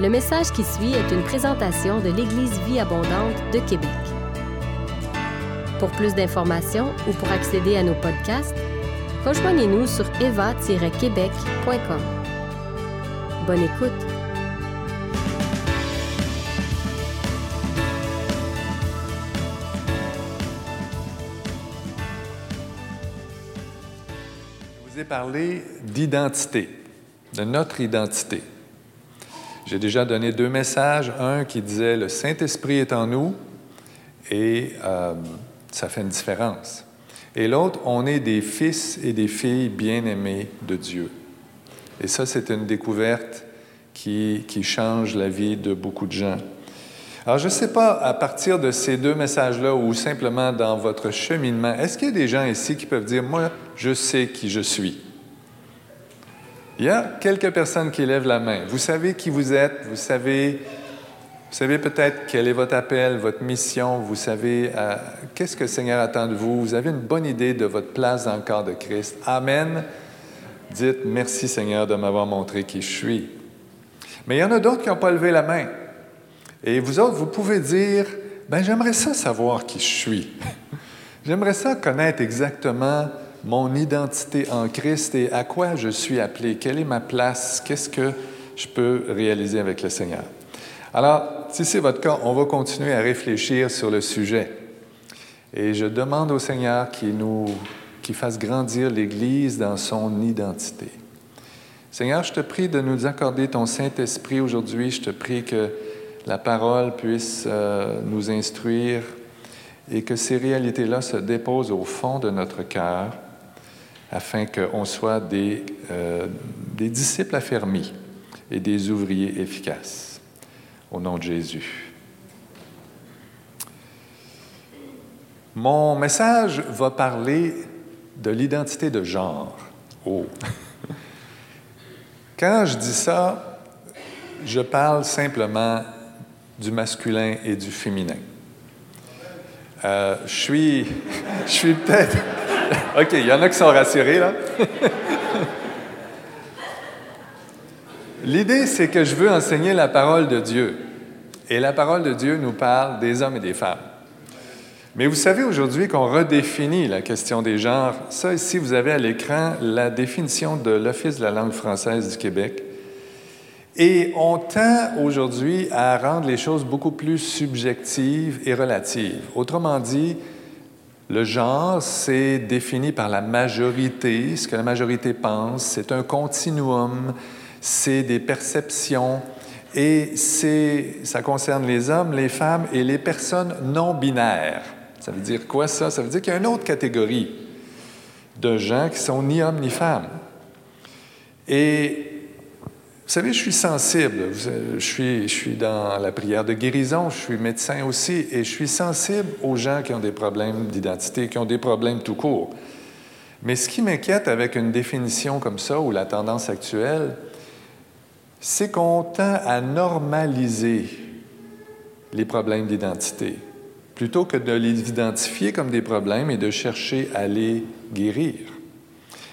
Le message qui suit est une présentation de l'Église Vie Abondante de Québec. Pour plus d'informations ou pour accéder à nos podcasts, rejoignez-nous sur eva-quebec.com. Bonne écoute! Je vous ai parlé d'identité, de notre identité. J'ai déjà donné 2 messages, un qui disait « Le Saint-Esprit est en nous » et ça fait une différence. Et l'autre, on est des fils et des filles bien-aimés de Dieu. Et ça, c'est une découverte qui change la vie de beaucoup de gens. Alors, je ne sais pas, à partir de ces 2 messages-là ou simplement dans votre cheminement, est-ce qu'il y a des gens ici qui peuvent dire « Moi, je sais qui je suis ». Il y a quelques personnes qui lèvent la main. Vous savez qui vous êtes, vous savez peut-être quel est votre appel, votre mission, vous savez qu'est-ce que le Seigneur attend de vous, vous avez une bonne idée de votre place dans le corps de Christ. Amen. Dites « Merci Seigneur de m'avoir montré qui je suis ». Mais il y en a d'autres qui n'ont pas levé la main. Et vous autres, vous pouvez dire « Bien, j'aimerais ça savoir qui je suis. J'aimerais ça connaître exactement mon identité en Christ et à quoi je suis appelé, quelle est ma place, qu'est-ce que je peux réaliser avec le Seigneur. » Alors, si c'est votre cas, on va continuer à réfléchir sur le sujet. Et je demande au Seigneur qu'il fasse grandir l'Église dans son identité. Seigneur, je te prie de nous accorder ton Saint-Esprit aujourd'hui. Je te prie que la parole puisse nous instruire et que ces réalités-là se déposent au fond de notre cœur, afin qu'on soit des disciples affermis et des ouvriers efficaces. Au nom de Jésus. Mon message va parler de l'identité de genre. Oh! Quand je dis ça, je parle simplement du masculin et du féminin. Je suis peut-être... OK, il y en a qui sont rassurés, là. L'idée, c'est que je veux enseigner la parole de Dieu. Et la parole de Dieu nous parle des hommes et des femmes. Mais vous savez aujourd'hui qu'on redéfinit la question des genres. Ça, ici, vous avez à l'écran la définition de l'Office de la langue française du Québec. Et on tend aujourd'hui à rendre les choses beaucoup plus subjectives et relatives. Autrement dit, le genre, c'est défini par la majorité, ce que la majorité pense, c'est un continuum, c'est des perceptions, et ça concerne les hommes, les femmes et les personnes non binaires. Ça veut dire quoi, ça? Ça veut dire qu'il y a une autre catégorie de gens qui sont ni hommes ni femmes. Et vous savez, je suis sensible, je suis dans la prière de guérison, je suis médecin aussi, et je suis sensible aux gens qui ont des problèmes d'identité, qui ont des problèmes tout court. Mais ce qui m'inquiète avec une définition comme ça, ou la tendance actuelle, c'est qu'on tend à normaliser les problèmes d'identité, plutôt que de les identifier comme des problèmes et de chercher à les guérir.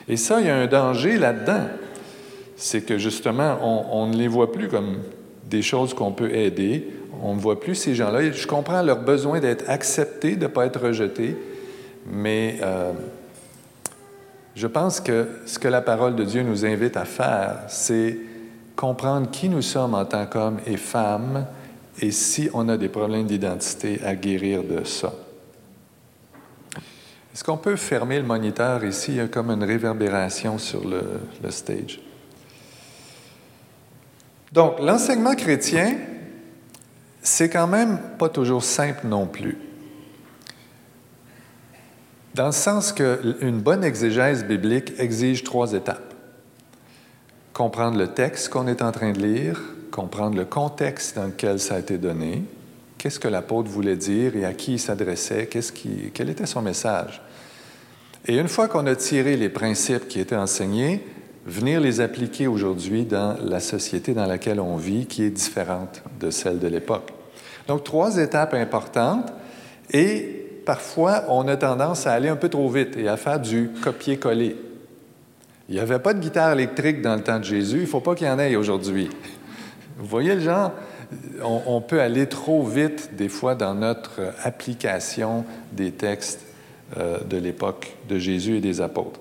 Et ça, il y a un danger là-dedans. C'est que, justement, on ne les voit plus comme des choses qu'on peut aider. On ne voit plus ces gens-là. Je comprends leur besoin d'être acceptés, de ne pas être rejetés, mais je pense que ce que la parole de Dieu nous invite à faire, c'est comprendre qui nous sommes en tant qu'hommes et femmes, et si on a des problèmes d'identité, à guérir de ça. Est-ce qu'on peut fermer le moniteur ici? Il y a comme une réverbération sur le stage. Donc, l'enseignement chrétien, c'est quand même pas toujours simple non plus. Dans le sens qu'une bonne exégèse biblique exige 3 étapes. Comprendre le texte qu'on est en train de lire, comprendre le contexte dans lequel ça a été donné, qu'est-ce que l'apôtre voulait dire et à qui il s'adressait, quel était son message. Et une fois qu'on a tiré les principes qui étaient enseignés, venir les appliquer aujourd'hui dans la société dans laquelle on vit, qui est différente de celle de l'époque. Donc, 3 étapes importantes, et parfois, on a tendance à aller un peu trop vite et à faire du copier-coller. Il n'y avait pas de guitare électrique dans le temps de Jésus, il ne faut pas qu'il y en ait aujourd'hui. Vous voyez le genre? On peut aller trop vite, des fois, dans notre application des textes de l'époque de Jésus et des apôtres.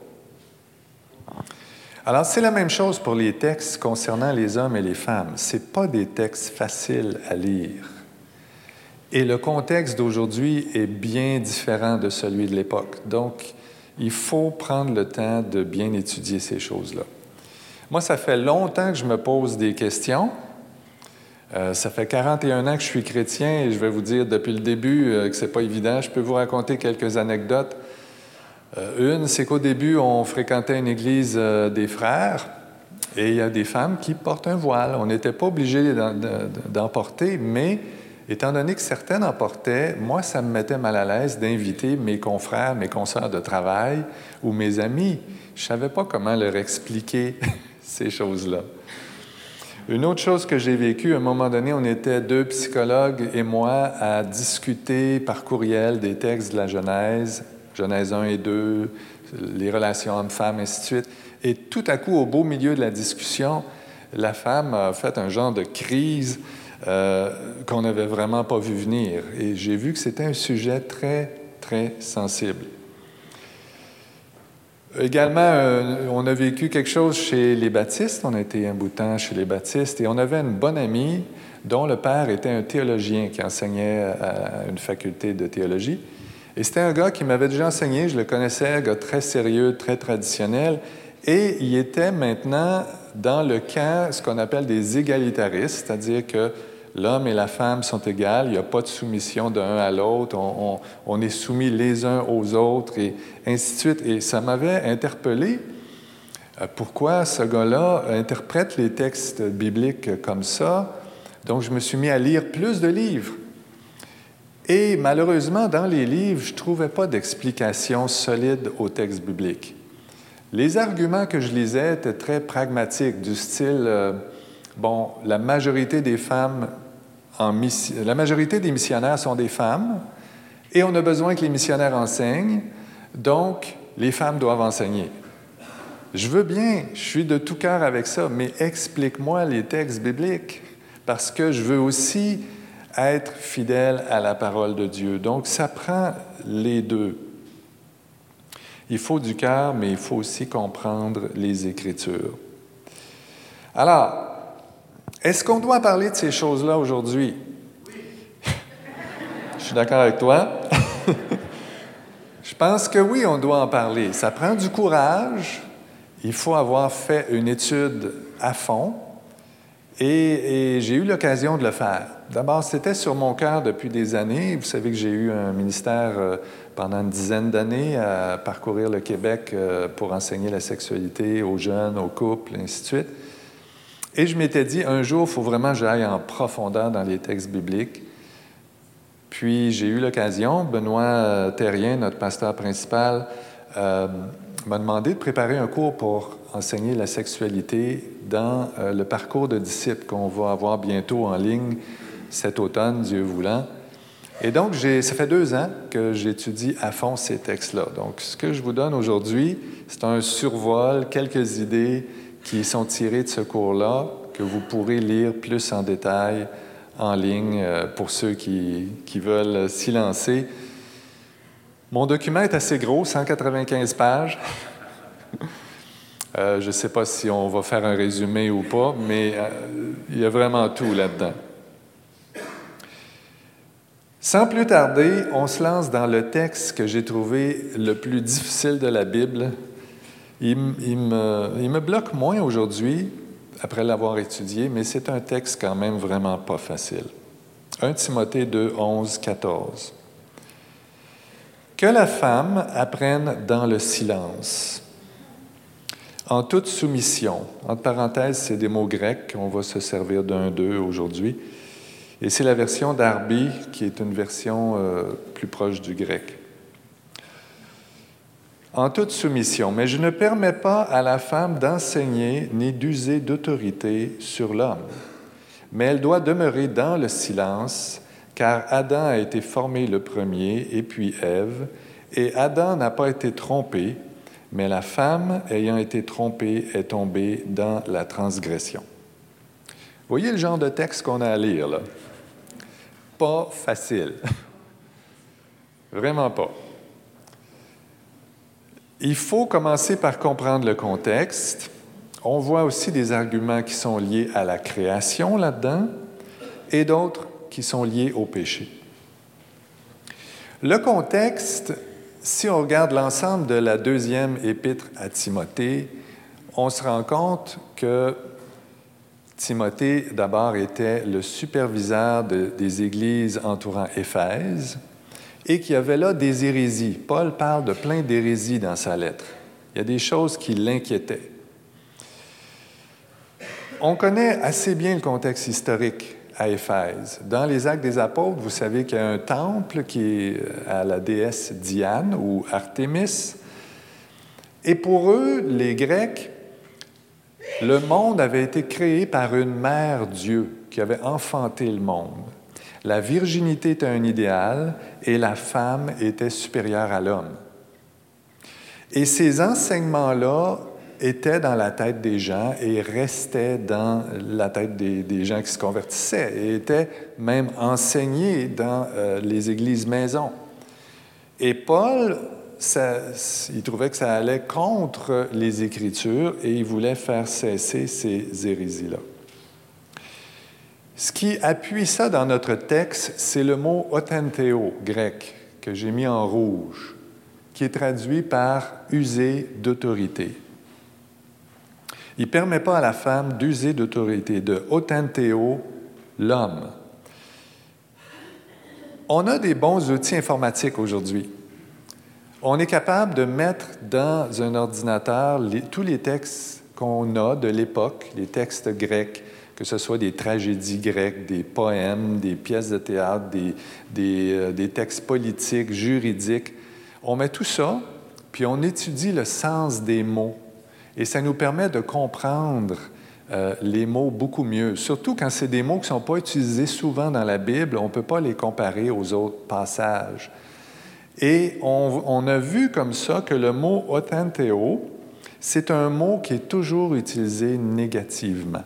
Alors, c'est la même chose pour les textes concernant les hommes et les femmes. Ce n'est pas des textes faciles à lire. Et le contexte d'aujourd'hui est bien différent de celui de l'époque. Donc, il faut prendre le temps de bien étudier ces choses-là. Moi, ça fait longtemps que je me pose des questions. Ça fait 41 ans que je suis chrétien et je vais vous dire depuis le début que ce n'est pas évident. Je peux vous raconter quelques anecdotes. Une, c'est qu'au début, on fréquentait une église des frères et il y a des femmes qui portent un voile. On n'était pas obligé d'en porter, mais étant donné que certaines en portaient, moi, ça me mettait mal à l'aise d'inviter mes confrères, mes consœurs de travail ou mes amis. Je ne savais pas comment leur expliquer ces choses-là. Une autre chose que j'ai vécue, à un moment donné, on était deux psychologues et moi à discuter par courriel des textes de la Genèse, Genèse 1 et 2, les relations hommes-femmes, ainsi de suite. Et tout à coup, au beau milieu de la discussion, la femme a fait un genre de crise qu'on n'avait vraiment pas vu venir. Et j'ai vu que c'était un sujet très, très sensible. Également, on a vécu quelque chose chez les baptistes. On a été un bout de temps chez les baptistes. Et on avait une bonne amie dont le père était un théologien qui enseignait à une faculté de théologie. Et c'était un gars qui m'avait déjà enseigné. Je le connaissais, un gars très sérieux, très traditionnel. Et il était maintenant dans le camp, ce qu'on appelle des égalitaristes, c'est-à-dire que l'homme et la femme sont égales, il n'y a pas de soumission d'un à l'autre, on est soumis les uns aux autres, et ainsi de suite. Et ça m'avait interpellé pourquoi ce gars-là interprète les textes bibliques comme ça. Donc, je me suis mis à lire plus de livres. Et malheureusement, dans les livres, je ne trouvais pas d'explication solide aux textes bibliques. Les arguments que je lisais étaient très pragmatiques, du style la majorité des femmes la majorité des missionnaires sont des femmes et on a besoin que les missionnaires enseignent, donc les femmes doivent enseigner. Je veux bien, je suis de tout cœur avec ça, mais explique-moi les textes bibliques parce que je veux aussi être fidèle à la parole de Dieu. Donc ça prend les deux. Il faut du cœur, mais il faut aussi comprendre les Écritures. Alors, est-ce qu'on doit parler de ces choses-là aujourd'hui? Oui. Je suis d'accord avec toi. Je pense que oui, on doit en parler. Ça prend du courage. Il faut avoir fait une étude à fond. Et j'ai eu l'occasion de le faire. D'abord, c'était sur mon cœur depuis des années. Vous savez que j'ai eu un ministère pendant une dizaine d'années à parcourir le Québec pour enseigner la sexualité aux jeunes, aux couples, ainsi de suite. Et je m'étais dit, un jour, il faut vraiment que j'aille en profondeur dans les textes bibliques. Puis j'ai eu l'occasion, Benoît Terrien, notre pasteur principal, m'a demandé de préparer un cours pour enseigner la sexualité dans le parcours de disciples qu'on va avoir bientôt en ligne cet automne, Dieu voulant. Et donc, ça fait 2 ans que j'étudie à fond ces textes-là. Donc, ce que je vous donne aujourd'hui, c'est un survol, quelques idées qui sont tirées de ce cours-là, que vous pourrez lire plus en détail en ligne pour ceux qui veulent s'y lancer. Mon document est assez gros, 195 pages. Je ne sais pas si on va faire un résumé ou pas, mais il y a vraiment tout là-dedans. Sans plus tarder, on se lance dans le texte que j'ai trouvé le plus difficile de la Bible. Il me bloque moins aujourd'hui, après l'avoir étudié, mais c'est un texte quand même vraiment pas facile. 1 Timothée 2, 11, 14. « Que la femme apprenne dans le silence, en toute soumission. » Entre parenthèses, c'est des mots grecs, on va se servir d'un d'eux aujourd'hui. Et c'est la version d'Arby, qui est une version plus proche du grec. En toute soumission, mais je ne permets pas à la femme d'enseigner ni d'user d'autorité sur l'homme. Mais elle doit demeurer dans le silence, car Adam a été formé le premier, et puis Ève, et Adam n'a pas été trompé, mais la femme, ayant été trompée, est tombée dans la transgression. Voyez le genre de texte qu'on a à lire, là. Pas facile. Vraiment pas. Il faut commencer par comprendre le contexte. On voit aussi des arguments qui sont liés à la création là-dedans et d'autres qui sont liés au péché. Le contexte, si on regarde l'ensemble de la deuxième épître à Timothée, on se rend compte que Timothée, d'abord, était le superviseur des églises entourant Éphèse et qu'il y avait là des hérésies. Paul parle de plein d'hérésies dans sa lettre. Il y a des choses qui l'inquiétaient. On connaît assez bien le contexte historique à Éphèse. Dans les Actes des Apôtres, vous savez qu'il y a un temple qui est à la déesse Diane ou Artémis. Et pour eux, les Grecs, le monde avait été créé par une mère Dieu qui avait enfanté le monde. La virginité était un idéal et la femme était supérieure à l'homme. Et ces enseignements-là étaient dans la tête des gens et restaient dans la tête des gens qui se convertissaient et étaient même enseignés dans les églises maison. Et Paul, il trouvait que ça allait contre les Écritures et il voulait faire cesser ces hérésies-là. Ce qui appuie ça dans notre texte, c'est le mot « authenteo » grec, que j'ai mis en rouge, qui est traduit par « user d'autorité ». Il ne permet pas à la femme d'user d'autorité, de « authenteo » l'homme. On a des bons outils informatiques aujourd'hui. On est capable de mettre dans un ordinateur tous les textes qu'on a de l'époque, les textes grecs, que ce soit des tragédies grecques, des poèmes, des pièces de théâtre, des textes politiques, juridiques. On met tout ça, puis on étudie le sens des mots. Et ça nous permet de comprendre les mots beaucoup mieux, surtout quand c'est des mots qui ne sont pas utilisés souvent dans la Bible. On ne peut pas les comparer aux autres passages. Et on a vu comme ça que le mot « authenteo », c'est un mot qui est toujours utilisé négativement.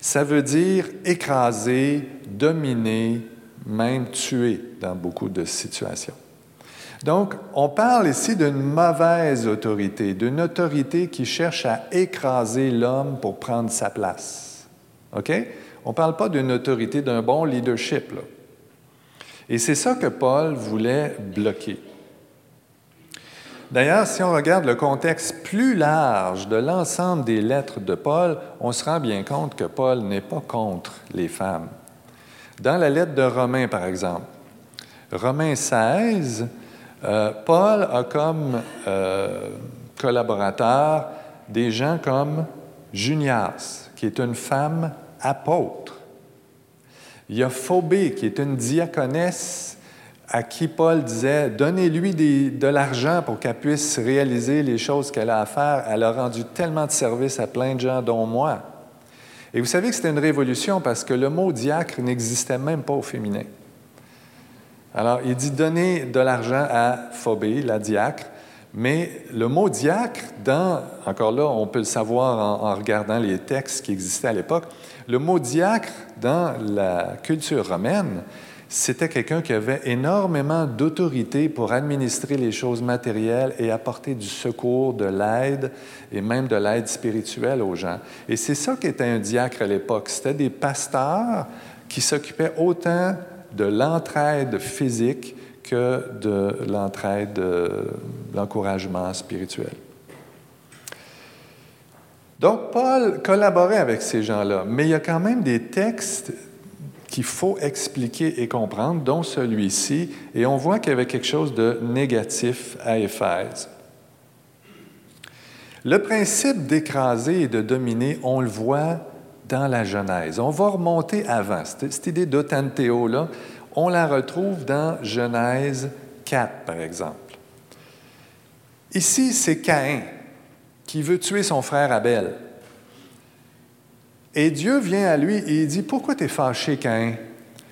Ça veut dire écraser, dominer, même tuer dans beaucoup de situations. Donc, on parle ici d'une mauvaise autorité, d'une autorité qui cherche à écraser l'homme pour prendre sa place. OK? On ne parle pas d'une autorité, d'un bon leadership, là. Et c'est ça que Paul voulait bloquer. D'ailleurs, si on regarde le contexte plus large de l'ensemble des lettres de Paul, on se rend bien compte que Paul n'est pas contre les femmes. Dans la lettre de Romains, par exemple, Romains 16, Paul a comme collaborateur des gens comme Junias, qui est une femme apôtre. Il y a Phobée, qui est une diaconesse à qui Paul disait « Donnez-lui de l'argent pour qu'elle puisse réaliser les choses qu'elle a à faire. Elle a rendu tellement de services à plein de gens, dont moi. » Et vous savez que c'était une révolution parce que le mot « diacre » n'existait même pas au féminin. Alors, il dit « Donnez de l'argent à Phobée, la diacre », mais le mot « diacre », encore là, on peut le savoir en regardant les textes qui existaient à l'époque, le mot « diacre », dans la culture romaine, c'était quelqu'un qui avait énormément d'autorité pour administrer les choses matérielles et apporter du secours, de l'aide, et même de l'aide spirituelle aux gens. Et c'est ça qu'était un diacre à l'époque. C'était des pasteurs qui s'occupaient autant de l'entraide physique que de l'entraide, l'encouragement spirituel. Donc, Paul collaborait avec ces gens-là, mais il y a quand même des textes qu'il faut expliquer et comprendre, dont celui-ci, et on voit qu'il y avait quelque chose de négatif à Éphèse. Le principe d'écraser et de dominer, on le voit dans la Genèse. On va remonter avant. Cette idée d'authenteo-là, on la retrouve dans Genèse 4, par exemple. Ici, c'est Caïn qui veut tuer son frère Abel. Et Dieu vient à lui et il dit « Pourquoi t'es fâché, Caïn?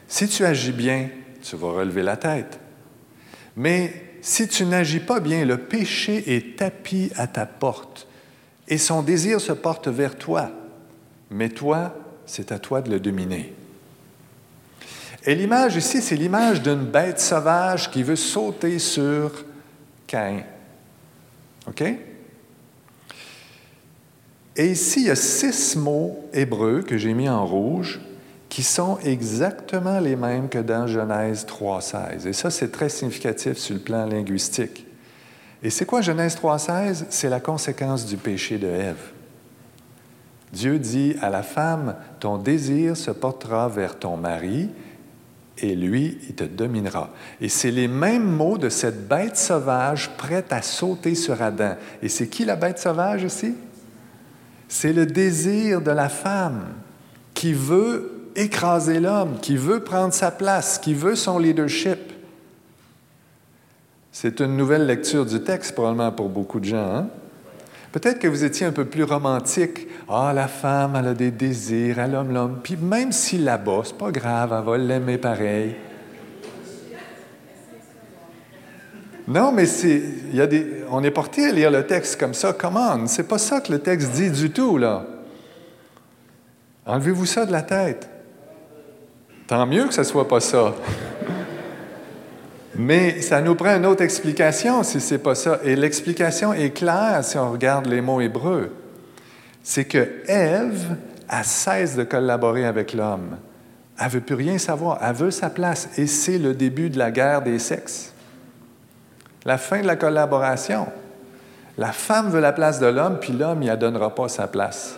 Si tu agis bien, tu vas relever la tête. Mais si tu n'agis pas bien, le péché est tapi à ta porte et son désir se porte vers toi. Mais toi, c'est à toi de le dominer. Et l'image ici, c'est l'image d'une bête sauvage qui veut sauter sur Caïn. OK? Et ici, il y a 6 mots hébreux que j'ai mis en rouge qui sont exactement les mêmes que dans Genèse 3.16. Et ça, c'est très significatif sur le plan linguistique. Et c'est quoi Genèse 3.16? C'est la conséquence du péché de Ève. Dieu dit à la femme, « Ton désir se portera vers ton mari, et lui, il te dominera. » Et c'est les mêmes mots de cette bête sauvage prête à sauter sur Adam. Et c'est qui la bête sauvage ici? C'est le désir de la femme qui veut écraser l'homme, qui veut prendre sa place, qui veut son leadership. C'est une nouvelle lecture du texte, probablement pour beaucoup de gens, hein? Peut-être que vous étiez un peu plus romantique. Ah, la femme, elle a des désirs, elle aime l'homme. Puis même si là-bas, c'est pas grave, elle va l'aimer pareil. Non, mais on est porté à lire le texte comme ça. Come on, c'est pas ça que le texte dit du tout, là. Enlevez-vous ça de la tête. Tant mieux que ce soit pas ça. Mais ça nous prend une autre explication si ce n'est pas ça. Et l'explication est claire si on regarde les mots hébreux. C'est que Ève, elle cesse de collaborer avec l'homme. Elle ne veut plus rien savoir. Elle veut sa place. Et c'est le début de la guerre des sexes. La fin de la collaboration. La femme veut la place de l'homme, puis l'homme, il ne donnera pas sa place.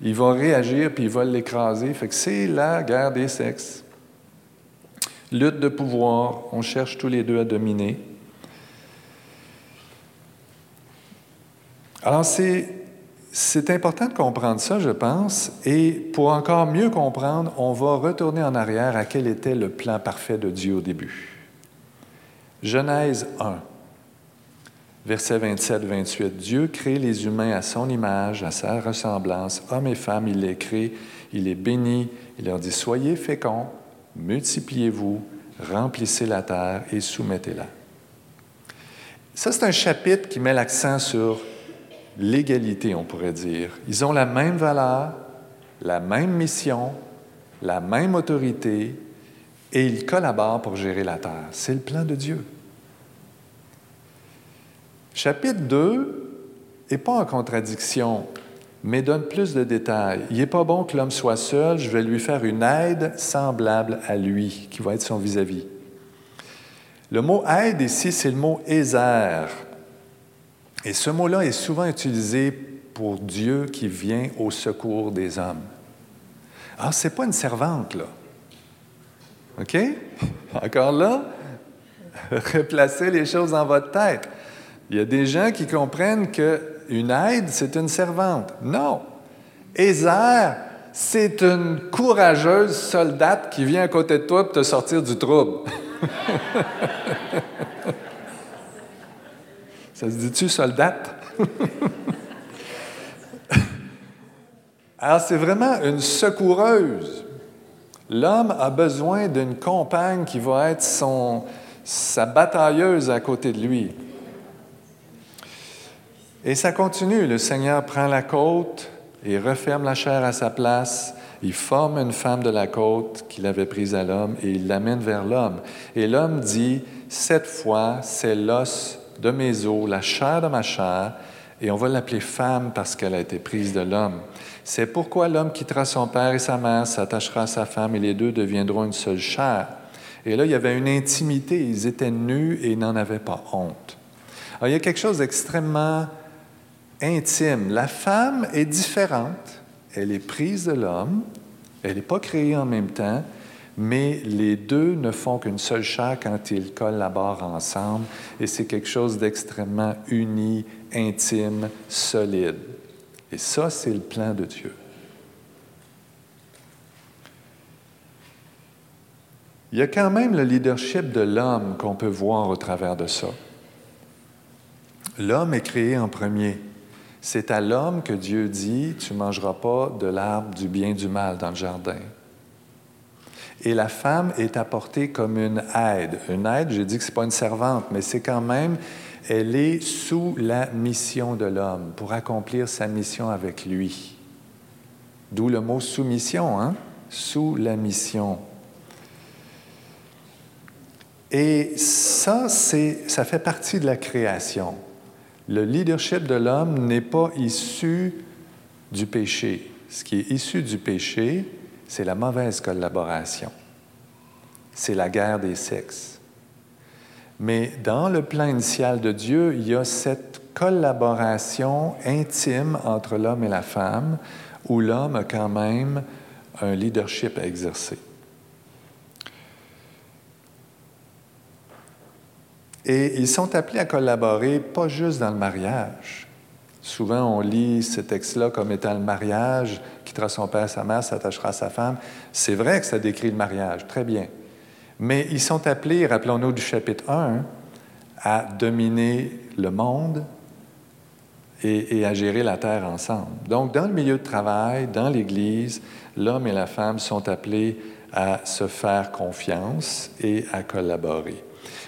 Il va réagir, puis il va l'écraser. Fait que c'est la guerre des sexes. Lutte de pouvoir, on cherche tous les deux à dominer. Alors, c'est important de comprendre ça, je pense, et pour encore mieux comprendre, on va retourner en arrière à quel était le plan parfait de Dieu au début. Genèse 1, versets 27-28. « Dieu crée les humains à son image, à sa ressemblance, hommes et femmes, il les crée, il les bénit, il leur dit « Soyez féconds ». « Multipliez-vous, remplissez la terre et soumettez-la. » Ça, c'est un chapitre qui met l'accent sur l'égalité, on pourrait dire. Ils ont la même valeur, la même mission, la même autorité et ils collaborent pour gérer la terre. C'est le plan de Dieu. Chapitre 2 n'est pas en contradiction, mais donne plus de détails. « Il n'est pas bon que l'homme soit seul, je vais lui faire une aide semblable à lui, qui va être son vis-à-vis. » Le mot « aide » ici, c'est le mot « ézer ». Et ce mot-là est souvent utilisé pour Dieu qui vient au secours des hommes. Alors, ce n'est pas une servante, là. OK? Encore là? Replacez les choses dans votre tête. Il y a des gens qui comprennent que une aide, c'est une servante. Non. Ézer, c'est une courageuse soldate qui vient à côté de toi pour te sortir du trouble. Ça se dit-tu, soldate? Alors, c'est vraiment une secoureuse. L'homme a besoin d'une compagne qui va être sa batailleuse à côté de lui. Et ça continue. Le Seigneur prend la côte et referme la chair à sa place. Il forme une femme de la côte qu'il avait prise à l'homme et il l'amène vers l'homme. Et l'homme dit, « Cette fois, c'est l'os de mes os, la chair de ma chair, et on va l'appeler femme parce qu'elle a été prise de l'homme. C'est pourquoi l'homme quittera son père et sa mère, s'attachera à sa femme et les deux deviendront une seule chair. » Et là, il y avait une intimité. Ils étaient nus et ils n'en avaient pas honte. Alors, il y a quelque chose d'extrêmement intime. La femme est différente, elle est prise de l'homme, elle n'est pas créée en même temps, mais les deux ne font qu'une seule chair quand ils collaborent ensemble et c'est quelque chose d'extrêmement uni, intime, solide. Et ça, c'est le plan de Dieu. Il y a quand même le leadership de l'homme qu'on peut voir au travers de ça. L'homme est créé en premier. C'est à l'homme que Dieu dit « Tu ne mangeras pas de l'arbre du bien du mal dans le jardin. » Et la femme est apportée comme une aide. Une aide, j'ai dit que ce n'est pas une servante, mais c'est quand même, elle est sous la mission de l'homme pour accomplir sa mission avec lui. D'où le mot soumission, hein? Sous la mission. Et ça, ça fait partie de la création. Le leadership de l'homme n'est pas issu du péché. Ce qui est issu du péché, c'est la mauvaise collaboration. C'est la guerre des sexes. Mais dans le plan initial de Dieu, il y a cette collaboration intime entre l'homme et la femme, où l'homme a quand même un leadership à exercer. Et ils sont appelés à collaborer, pas juste dans le mariage. Souvent, on lit ces textes-là comme étant le mariage, « Quittera son père, sa mère, s'attachera à sa femme ». C'est vrai que ça décrit le mariage, très bien. Mais ils sont appelés, rappelons-nous du chapitre 1, à dominer le monde et à gérer la terre ensemble. Donc, dans le milieu de travail, dans l'Église, l'homme et la femme sont appelés à se faire confiance et à collaborer.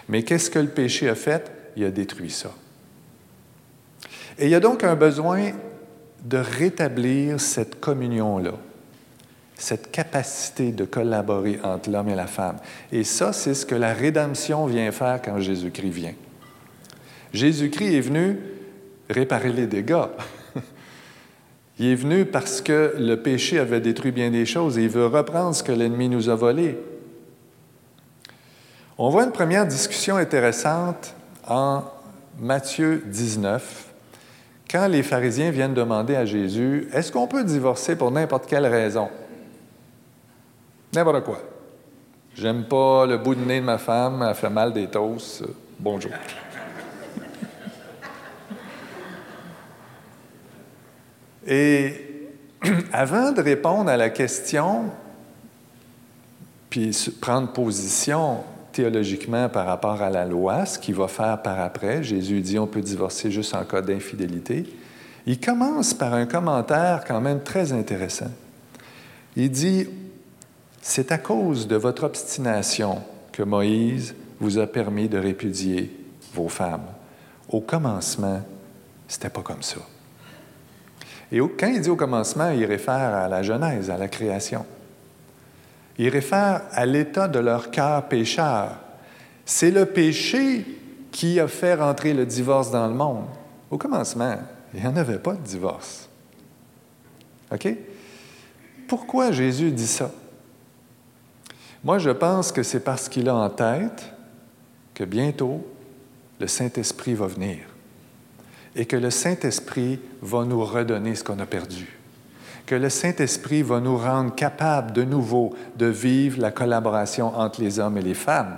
Mais qu'est-ce que le péché a fait? Il a détruit ça. Et il y a donc un besoin de rétablir cette communion-là, cette capacité de collaborer entre l'homme et la femme. Et ça, c'est ce que la rédemption vient faire quand Jésus-Christ vient. Jésus-Christ est venu réparer les dégâts. Il est venu parce que le péché avait détruit bien des choses et il veut reprendre ce que l'ennemi nous a volé. On voit une première discussion intéressante en Matthieu 19, quand les pharisiens viennent demander à Jésus « Est-ce qu'on peut divorcer pour n'importe quelle raison? » N'importe quoi. « J'aime pas le bout de nez de ma femme, elle fait mal des tosses. Bonjour. » Et avant de répondre à la question, puis prendre position théologiquement par rapport à la loi, ce qu'il va faire par après, Jésus dit on peut divorcer juste en cas d'infidélité, il commence par un commentaire quand même très intéressant. Il dit, c'est à cause de votre obstination que Moïse vous a permis de répudier vos femmes. Au commencement, c'était pas comme ça. Et quand il dit au commencement, il réfère à la Genèse, à la création. Il réfère à l'état de leur cœur pécheur. C'est le péché qui a fait rentrer le divorce dans le monde. Au commencement, il n'y en avait pas de divorce. OK? Pourquoi Jésus dit ça? Moi, je pense que c'est parce qu'il a en tête que bientôt, le Saint-Esprit va venir et que le Saint-Esprit va nous redonner ce qu'on a perdu. Que le Saint-Esprit va nous rendre capables de nouveau de vivre la collaboration entre les hommes et les femmes.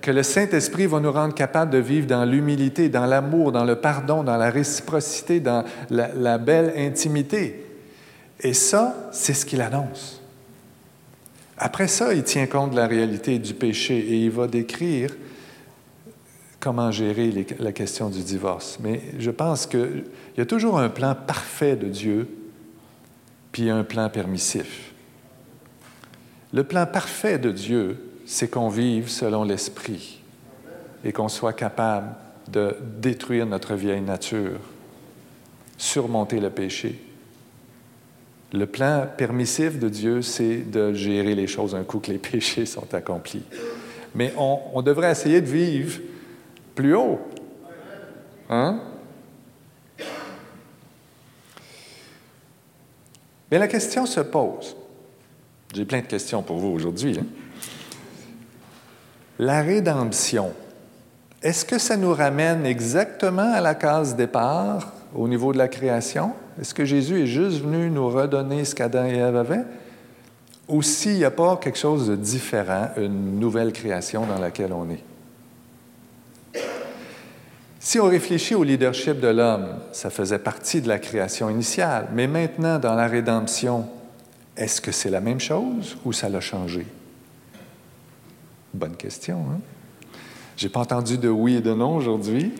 Que le Saint-Esprit va nous rendre capables de vivre dans l'humilité, dans l'amour, dans le pardon, dans la réciprocité, dans la belle intimité. Et ça, c'est ce qu'il annonce. Après ça, il tient compte de la réalité du péché et il va décrire comment gérer la question du divorce. Mais je pense qu'il y a toujours un plan parfait de Dieu puis un plan permissif. Le plan parfait de Dieu, c'est qu'on vive selon l'Esprit et qu'on soit capable de détruire notre vieille nature, surmonter le péché. Le plan permissif de Dieu, c'est de gérer les choses un coup que les péchés sont accomplis. Mais on devrait essayer de vivre plus haut. Hein? Mais la question se pose. J'ai plein de questions pour vous aujourd'hui. Hein? La rédemption, est-ce que ça nous ramène exactement à la case départ au niveau de la création? Est-ce que Jésus est juste venu nous redonner ce qu'Adam et Ève avaient? Ou s'il n'y a pas quelque chose de différent, une nouvelle création dans laquelle on est? Si on réfléchit au leadership de l'homme, ça faisait partie de la création initiale, mais maintenant, dans la rédemption, est-ce que c'est la même chose ou ça l'a changé? Bonne question, hein? Je n'ai pas entendu de oui et de non aujourd'hui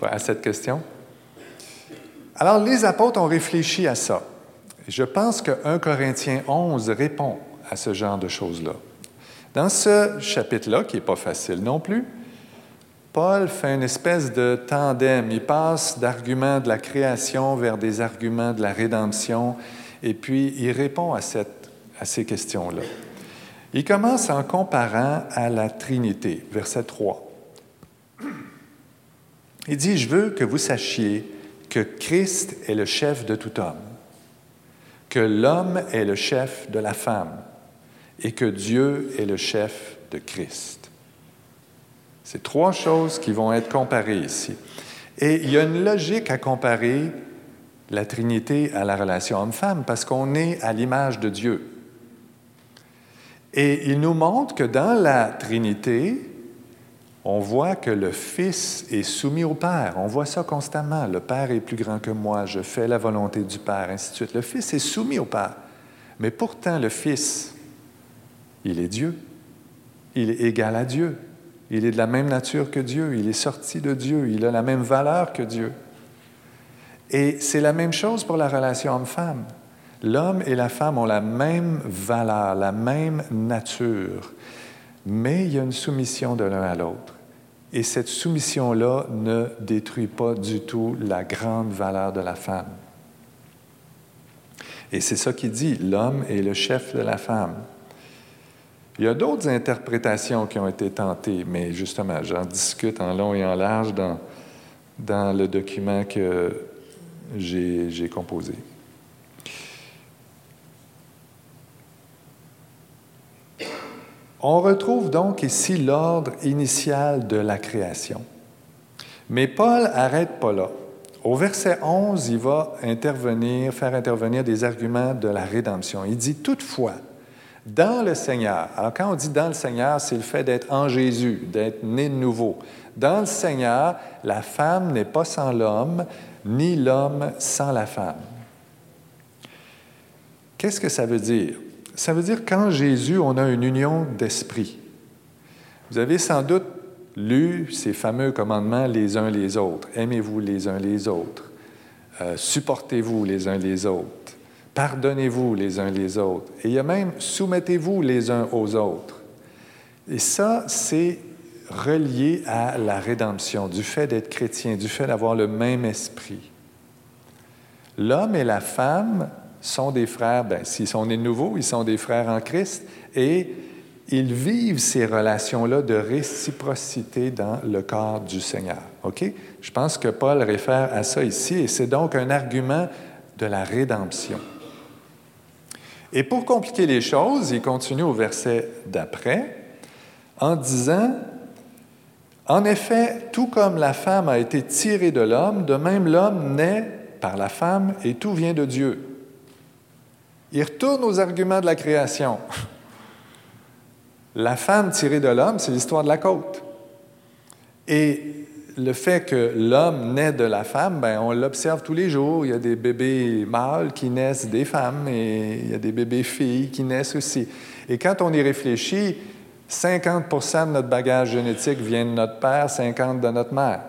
à cette question. Alors, les apôtres ont réfléchi à ça. Je pense que 1 Corinthiens 11 répond à ce genre de choses-là. Dans ce chapitre-là, qui n'est pas facile non plus, Paul fait une espèce de tandem. Il passe d'arguments de la création vers des arguments de la rédemption, et puis il répond à ces questions-là. Il commence en comparant à la Trinité, verset 3. Il dit « Je veux que vous sachiez que Christ est le chef de tout homme, que l'homme est le chef de la femme, et que Dieu est le chef de Christ. » C'est trois choses qui vont être comparées ici. Et il y a une logique à comparer la Trinité à la relation homme-femme, parce qu'on est à l'image de Dieu. Et il nous montre que dans la Trinité, on voit que le Fils est soumis au Père. On voit ça constamment. Le Père est plus grand que moi, je fais la volonté du Père, ainsi de suite. Le Fils est soumis au Père. Mais pourtant, le Fils, il est Dieu. Il est égal à Dieu. Il est de la même nature que Dieu, il est sorti de Dieu, il a la même valeur que Dieu. Et c'est la même chose pour la relation homme-femme. L'homme et la femme ont la même valeur, la même nature, mais il y a une soumission de l'un à l'autre. Et cette soumission-là ne détruit pas du tout la grande valeur de la femme. Et c'est ça qu'il dit, l'homme est le chef de la femme. Il y a d'autres interprétations qui ont été tentées, mais justement, j'en discute en long et en large dans le document que j'ai composé. On retrouve donc ici l'ordre initial de la création. Mais Paul n'arrête pas là. Au verset 11, il va faire intervenir des arguments de la rédemption. Il dit « Toutefois, dans le Seigneur », alors quand on dit « dans le Seigneur », c'est le fait d'être en Jésus, d'être né de nouveau. Dans le Seigneur, la femme n'est pas sans l'homme, ni l'homme sans la femme. Qu'est-ce que ça veut dire? Ça veut dire qu'en Jésus, on a une union d'esprit. Vous avez sans doute lu ces fameux commandements les uns les autres. Aimez-vous les uns les autres. Supportez-vous les uns les autres. Pardonnez-vous les uns les autres. Et il y a même « soumettez-vous les uns aux autres ». Et ça, c'est relié à la rédemption, du fait d'être chrétien, du fait d'avoir le même esprit. L'homme et la femme sont des frères, s'ils sont nés de nouveau, ils sont des frères en Christ, et ils vivent ces relations-là de réciprocité dans le corps du Seigneur. Okay? Je pense que Paul réfère à ça ici, et c'est donc un argument de la rédemption. Et pour compliquer les choses, il continue au verset d'après en disant « En effet, tout comme la femme a été tirée de l'homme, de même l'homme naît par la femme et tout vient de Dieu. » Il retourne aux arguments de la création. La femme tirée de l'homme, c'est l'histoire de la côte. Et le fait que l'homme naît de la femme, on l'observe tous les jours. Il y a des bébés mâles qui naissent des femmes et il y a des bébés filles qui naissent aussi. Et quand on y réfléchit, 50 % de notre bagage génétique vient de notre père, 50 % de notre mère.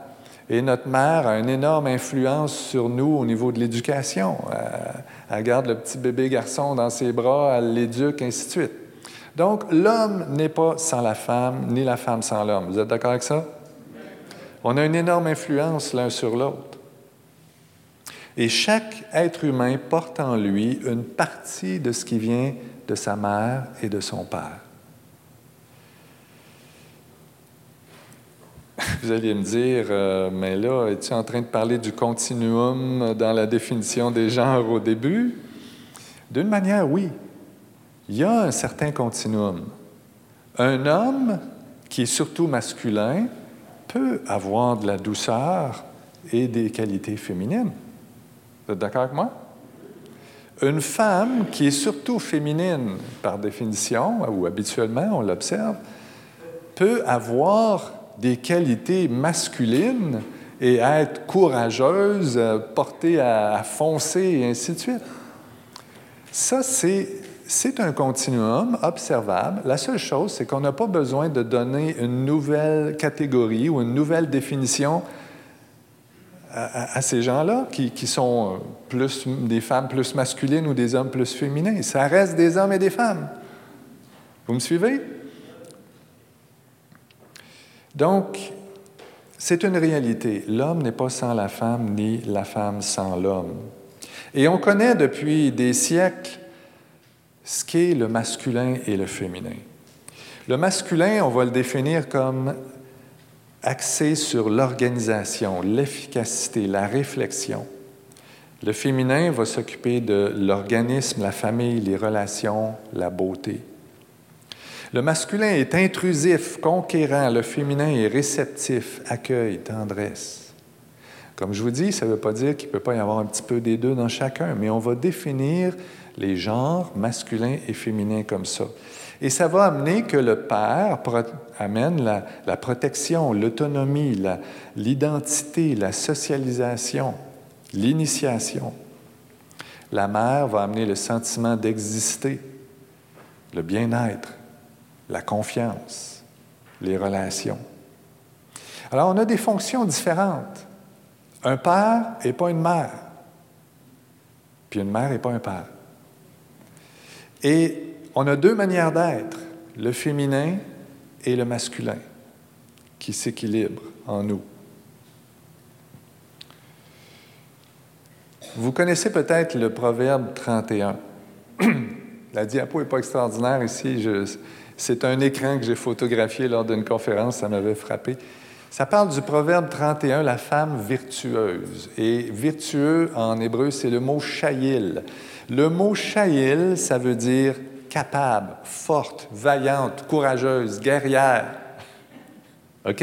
Et notre mère a une énorme influence sur nous au niveau de l'éducation. Elle garde le petit bébé garçon dans ses bras, elle l'éduque, ainsi de suite. Donc, l'homme n'est pas sans la femme, ni la femme sans l'homme. Vous êtes d'accord avec ça? On a une énorme influence l'un sur l'autre. Et chaque être humain porte en lui une partie de ce qui vient de sa mère et de son père. Vous allez me dire, mais là, es-tu en train de parler du continuum dans la définition des genres au début? D'une manière, oui. Il y a un certain continuum. Un homme qui est surtout masculin peut avoir de la douceur et des qualités féminines. Vous êtes d'accord avec moi? Une femme qui est surtout féminine, par définition, ou habituellement, on l'observe, peut avoir des qualités masculines et être courageuse, portée à foncer, et ainsi de suite. Ça, c'est un continuum observable. La seule chose, c'est qu'on n'a pas besoin de donner une nouvelle catégorie ou une nouvelle définition à ces gens-là qui sont plus des femmes plus masculines ou des hommes plus féminins. Ça reste des hommes et des femmes. Vous me suivez? Donc, C'est une réalité. L'homme n'est pas sans la femme, ni la femme sans l'homme. Et on connaît depuis des siècles ce qu'est le masculin et le féminin. Le masculin, on va le définir comme axé sur l'organisation, l'efficacité, la réflexion. Le féminin va s'occuper de l'organisme, la famille, les relations, la beauté. Le masculin est intrusif, conquérant. Le féminin est réceptif, accueil, tendresse. Comme je vous dis, ça ne veut pas dire qu'il ne peut pas y avoir un petit peu des deux dans chacun, mais on va définir les genres masculins et féminins comme ça. Et ça va amener que le père amène la protection, l'autonomie, l'identité, la socialisation, l'initiation. La mère va amener le sentiment d'exister, le bien-être, la confiance, les relations. Alors, on a des fonctions différentes. Un père n'est pas une mère, puis une mère n'est pas un père. Et on a deux manières d'être, le féminin et le masculin, qui s'équilibrent en nous. Vous connaissez peut-être le proverbe 31. La diapo n'est pas extraordinaire ici. C'est un écran que j'ai photographié lors d'une conférence, ça m'avait frappé. Ça parle du proverbe 31, la femme virtueuse. Et virtueux, en hébreu, c'est le mot « shayil ». Le mot « shayil », ça veut dire capable, forte, vaillante, courageuse, guerrière. OK?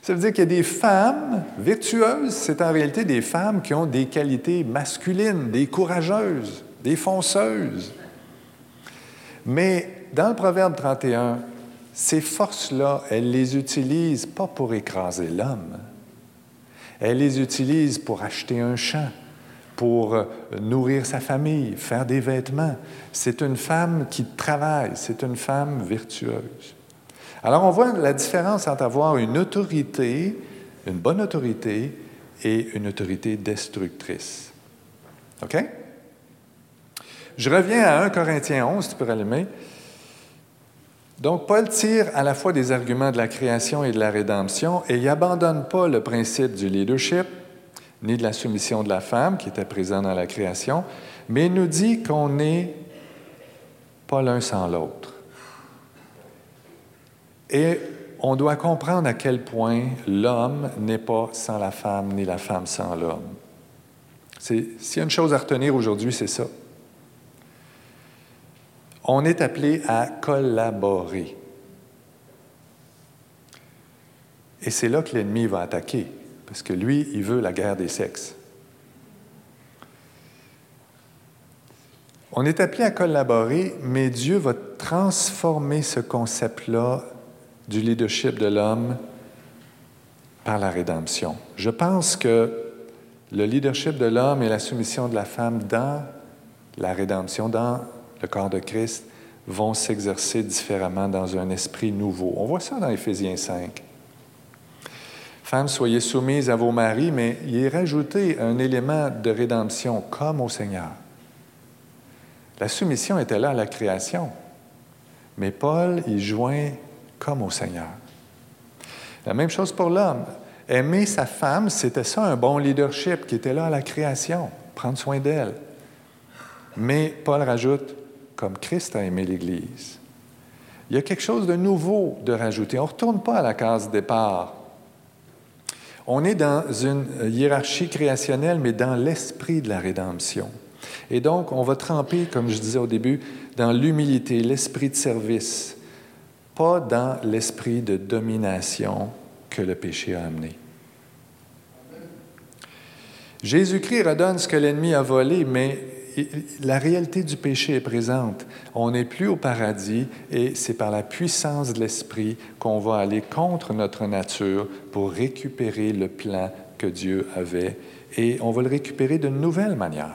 Ça veut dire qu'il y a des femmes virtueuses, c'est en réalité des femmes qui ont des qualités masculines, des courageuses, des fonceuses. Mais dans le proverbe 31, ces forces-là, elle les utilise pas pour écraser l'homme. Elle les utilise pour acheter un champ, pour nourrir sa famille, faire des vêtements. C'est une femme qui travaille, c'est une femme virtueuse. Alors, on voit la différence entre avoir une autorité, une bonne autorité, et une autorité destructrice. OK? Je reviens à 1 Corinthiens 11, tu peux rallumer. Donc, Paul tire à la fois des arguments de la création et de la rédemption, et il n'abandonne pas le principe du leadership, ni de la soumission de la femme, qui était présente dans la création, mais il nous dit qu'on n'est pas l'un sans l'autre. Et on doit comprendre à quel point l'homme n'est pas sans la femme, ni la femme sans l'homme. S'il y a une chose à retenir aujourd'hui, c'est ça. On est appelé à collaborer. Et c'est là que l'ennemi va attaquer, parce que lui, il veut la guerre des sexes. On est appelé à collaborer, mais Dieu va transformer ce concept-là du leadership de l'homme par la rédemption. Je pense que le leadership de l'homme et la soumission de la femme dans la rédemption, dans le corps de Christ, vont s'exercer différemment dans un esprit nouveau. On voit ça dans Éphésiens 5. Femmes, soyez soumises à vos maris, mais il est rajouté un élément de rédemption comme au Seigneur. La soumission était là à la création, mais Paul y joint comme au Seigneur. La même chose pour l'homme. Aimer sa femme, c'était ça un bon leadership qui était là à la création, prendre soin d'elle. Mais Paul rajoute, comme Christ a aimé l'Église. Il y a quelque chose de nouveau de rajouter. On ne retourne pas à la case départ. On est dans une hiérarchie créationnelle, mais dans l'esprit de la rédemption. Et donc, on va tremper, comme je disais au début, dans l'humilité, l'esprit de service, pas dans l'esprit de domination que le péché a amené. Jésus-Christ redonne ce que l'ennemi a volé, mais la réalité du péché est présente. On n'est plus au paradis et c'est par la puissance de l'esprit qu'on va aller contre notre nature pour récupérer le plan que Dieu avait. Et on va le récupérer d'une nouvelle manière.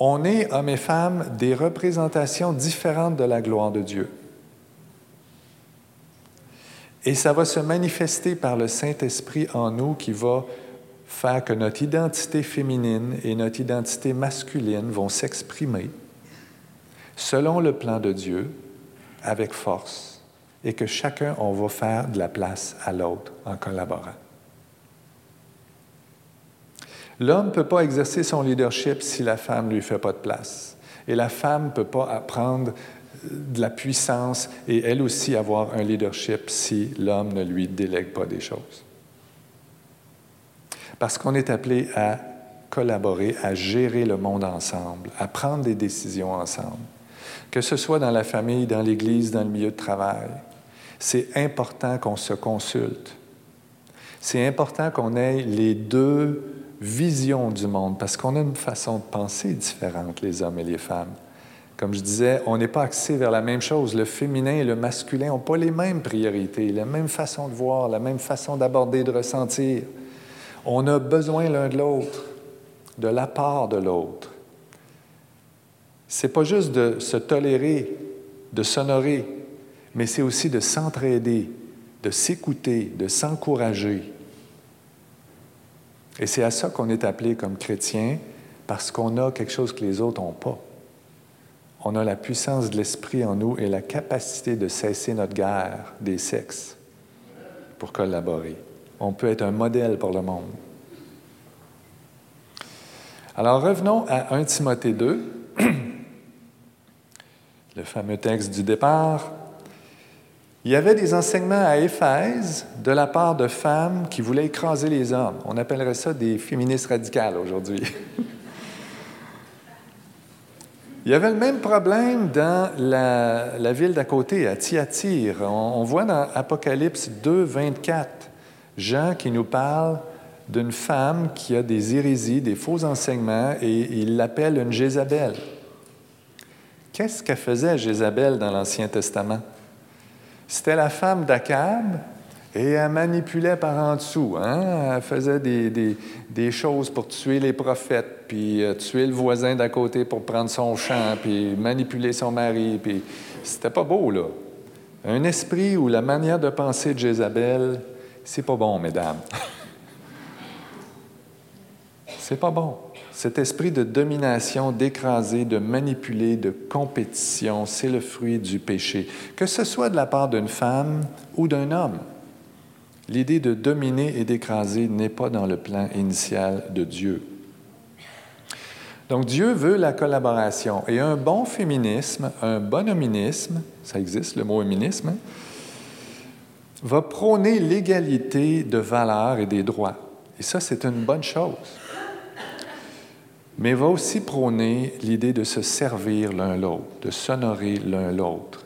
On est, hommes et femmes, des représentations différentes de la gloire de Dieu. Et ça va se manifester par le Saint-Esprit en nous qui va faire que notre identité féminine et notre identité masculine vont s'exprimer selon le plan de Dieu, avec force, et que chacun, on va faire de la place à l'autre en collaborant. L'homme ne peut pas exercer son leadership si la femme ne lui fait pas de place. Et la femme ne peut pas prendre de la puissance et elle aussi avoir un leadership si l'homme ne lui délègue pas des choses. Parce qu'on est appelé à collaborer, à gérer le monde ensemble, à prendre des décisions ensemble. Que ce soit dans la famille, dans l'Église, dans le milieu de travail, c'est important qu'on se consulte. C'est important qu'on ait les deux visions du monde, parce qu'on a une façon de penser différente, les hommes et les femmes. Comme je disais, on n'est pas axé vers la même chose. Le féminin et le masculin n'ont pas les mêmes priorités, la même façon de voir, la même façon d'aborder, de ressentir. On a besoin l'un de l'autre, de l'apport de l'autre. C'est pas juste de se tolérer, de s'honorer, mais c'est aussi de s'entraider, de s'écouter, de s'encourager. Et c'est à ça qu'on est appelé comme chrétiens, parce qu'on a quelque chose que les autres n'ont pas. On a la puissance de l'esprit en nous et la capacité de cesser notre guerre des sexes pour collaborer. On peut être un modèle pour le monde. Alors, revenons à 1 Timothée 2, le fameux texte du départ. Il y avait des enseignements à Éphèse de la part de femmes qui voulaient écraser les hommes. On appellerait ça des féministes radicales aujourd'hui. Il y avait le même problème dans la ville d'à côté, à Thyatire. On voit dans Apocalypse 2, 24, Jean qui nous parle d'une femme qui a des hérésies, des faux enseignements, et il l'appelle une Jézabel. Qu'est-ce qu'elle faisait, Jézabel, dans l'Ancien Testament? C'était la femme d'Akab, et elle manipulait par en dessous. Hein? Elle faisait des choses pour tuer les prophètes, puis tuer le voisin d'à côté pour prendre son champ, puis manipuler son mari. Puis c'était pas beau, là. Un esprit ou la manière de penser de Jézabel, c'est pas bon, mesdames. C'est pas bon. Cet esprit de domination, d'écraser, de manipuler, de compétition, c'est le fruit du péché. Que ce soit de la part d'une femme ou d'un homme, l'idée de dominer et d'écraser n'est pas dans le plan initial de Dieu. Donc Dieu veut la collaboration. Et un bon féminisme, un bon hominisme, ça existe le mot hominisme, hein, va prôner l'égalité de valeurs et des droits. Et ça, c'est une bonne chose. Mais va aussi prôner l'idée de se servir l'un l'autre, de s'honorer l'un l'autre,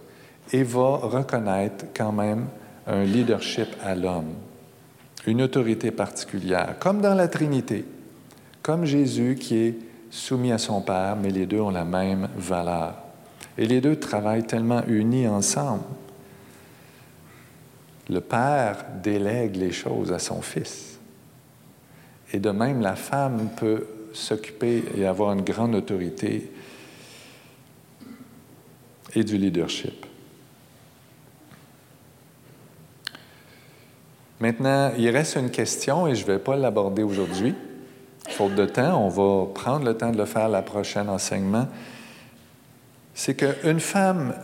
et va reconnaître quand même un leadership à l'homme, une autorité particulière, comme dans la Trinité, comme Jésus qui est soumis à son Père, mais les deux ont la même valeur. Et les deux travaillent tellement unis ensemble. Le Père délègue les choses à son Fils. Et de même, la femme peut s'occuper et avoir une grande autorité et du leadership. Maintenant, il reste une question et je ne vais pas l'aborder aujourd'hui. Faute de temps, on va prendre le temps de le faire la prochaine enseignement. C'est qu'une femme,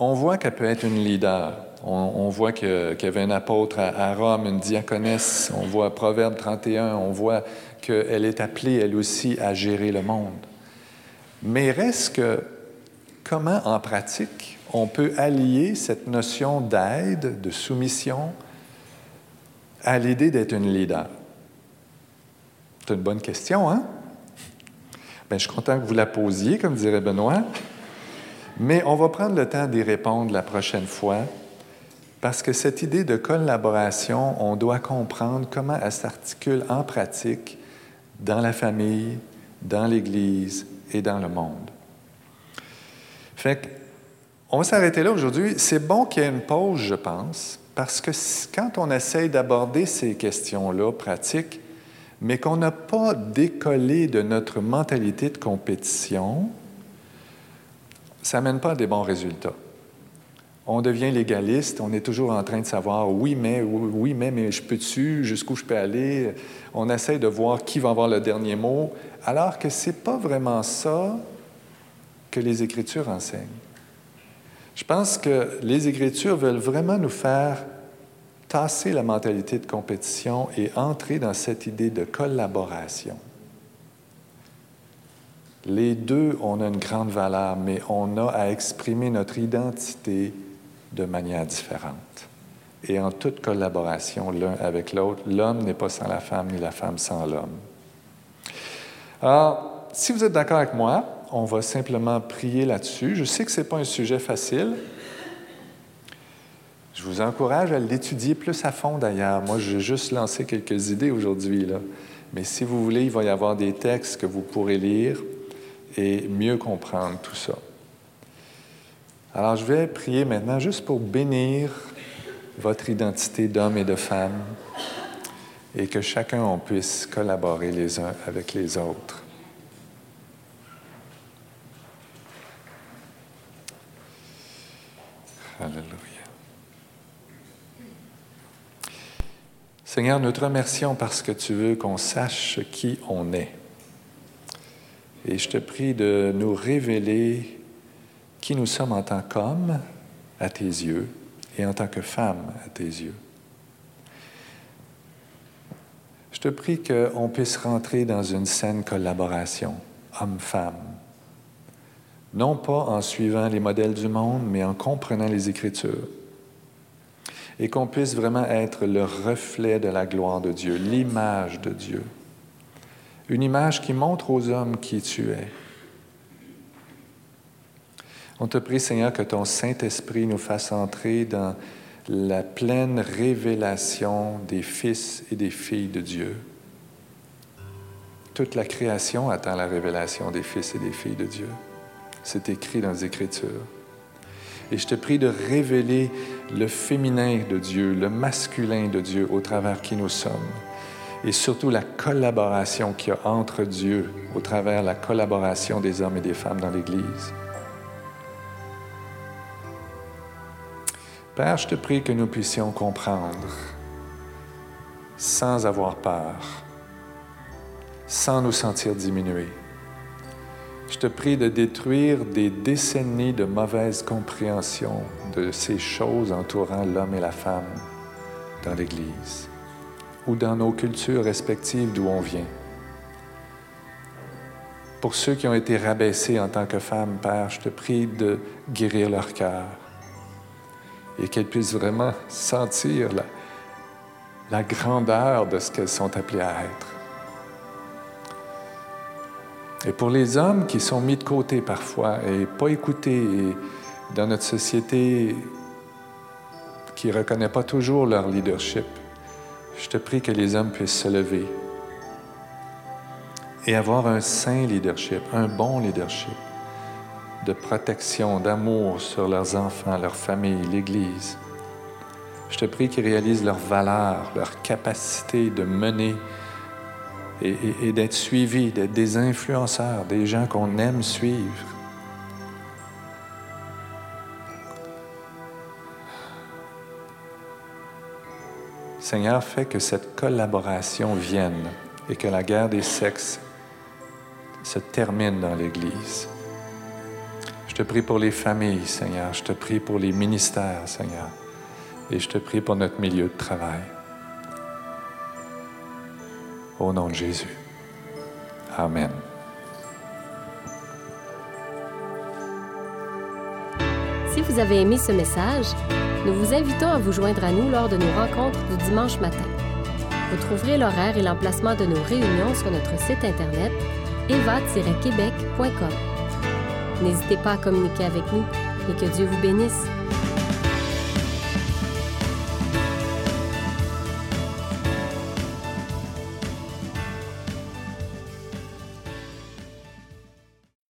on voit qu'elle peut être une leader. On voit qu'il y avait un apôtre à Rome, une diaconesse. On voit Proverbe 31, on voit qu'elle est appelée, elle aussi, à gérer le monde. Mais reste que, comment en pratique, on peut allier cette notion d'aide, de soumission, à l'idée d'être une leader? C'est une bonne question, hein? Bien, je suis content que vous la posiez, comme dirait Benoît. Mais on va prendre le temps d'y répondre la prochaine fois, parce que cette idée de collaboration, on doit comprendre comment elle s'articule en pratique dans la famille, dans l'Église et dans le monde. Fait que, on va s'arrêter là aujourd'hui. C'est bon qu'il y ait une pause, je pense, parce que quand on essaye d'aborder ces questions-là pratiques, mais qu'on n'a pas décollé de notre mentalité de compétition, ça n'amène pas à des bons résultats. On devient légaliste, on est toujours en train de savoir « oui, mais je peux-tu, jusqu'où je peux aller ?» On essaie de voir qui va avoir le dernier mot, alors que ce n'est pas vraiment ça que les Écritures enseignent. Je pense que les Écritures veulent vraiment nous faire tasser la mentalité de compétition et entrer dans cette idée de collaboration. Les deux, on a une grande valeur, mais on a à exprimer notre identité de manière différente. Et en toute collaboration l'un avec l'autre, l'homme n'est pas sans la femme, ni la femme sans l'homme. Alors, si vous êtes d'accord avec moi, on va simplement prier là-dessus. Je sais que ce n'est pas un sujet facile. Je vous encourage à l'étudier plus à fond, d'ailleurs. Moi, j'ai juste lancé quelques idées aujourd'hui, là. Mais si vous voulez, il va y avoir des textes que vous pourrez lire et mieux comprendre tout ça. Alors, je vais prier maintenant juste pour bénir votre identité d'homme et de femme et que chacun, on puisse collaborer les uns avec les autres. Alléluia. Seigneur, nous te remercions parce que tu veux qu'on sache qui on est. Et je te prie de nous révéler qui nous sommes en tant qu'hommes à tes yeux et en tant que femmes à tes yeux. Je te prie qu'on puisse rentrer dans une saine collaboration, homme-femme. Non pas en suivant les modèles du monde, mais en comprenant les Écritures. Et qu'on puisse vraiment être le reflet de la gloire de Dieu, l'image de Dieu. Une image qui montre aux hommes qui tu es. On te prie, Seigneur, que ton Saint-Esprit nous fasse entrer dans la pleine révélation des fils et des filles de Dieu. Toute la création attend la révélation des fils et des filles de Dieu. C'est écrit dans les Écritures. Et je te prie de révéler le féminin de Dieu, le masculin de Dieu au travers qui nous sommes. Et surtout la collaboration qu'il y a entre Dieu au travers la collaboration des hommes et des femmes dans l'Église. Père, je te prie que nous puissions comprendre sans avoir peur, sans nous sentir diminués. Je te prie de détruire des décennies de mauvaise compréhension de ces choses entourant l'homme et la femme dans l'Église ou dans nos cultures respectives d'où on vient. Pour ceux qui ont été rabaissés en tant que femmes, Père, je te prie de guérir leur cœur et qu'elles puissent vraiment sentir la grandeur de ce qu'elles sont appelées à être. Et pour les hommes qui sont mis de côté parfois et pas écoutés et dans notre société qui ne reconnaît pas toujours leur leadership, je te prie que les hommes puissent se lever et avoir un sain leadership, un bon leadership de protection, d'amour sur leurs enfants, leur famille, l'Église. Je te prie qu'ils réalisent leur valeur, leur capacité de mener et d'être suivis, d'être des influenceurs, des gens qu'on aime suivre. Seigneur, fais que cette collaboration vienne et que la guerre des sexes se termine dans l'Église. Je te prie pour les familles, Seigneur. Je te prie pour les ministères, Seigneur. Et je te prie pour notre milieu de travail. Au nom de Jésus. Amen. Si vous avez aimé ce message, nous vous invitons à vous joindre à nous lors de nos rencontres du dimanche matin. Vous trouverez l'horaire et l'emplacement de nos réunions sur notre site Internet eva-quebec.com. N'hésitez pas à communiquer avec nous et que Dieu vous bénisse.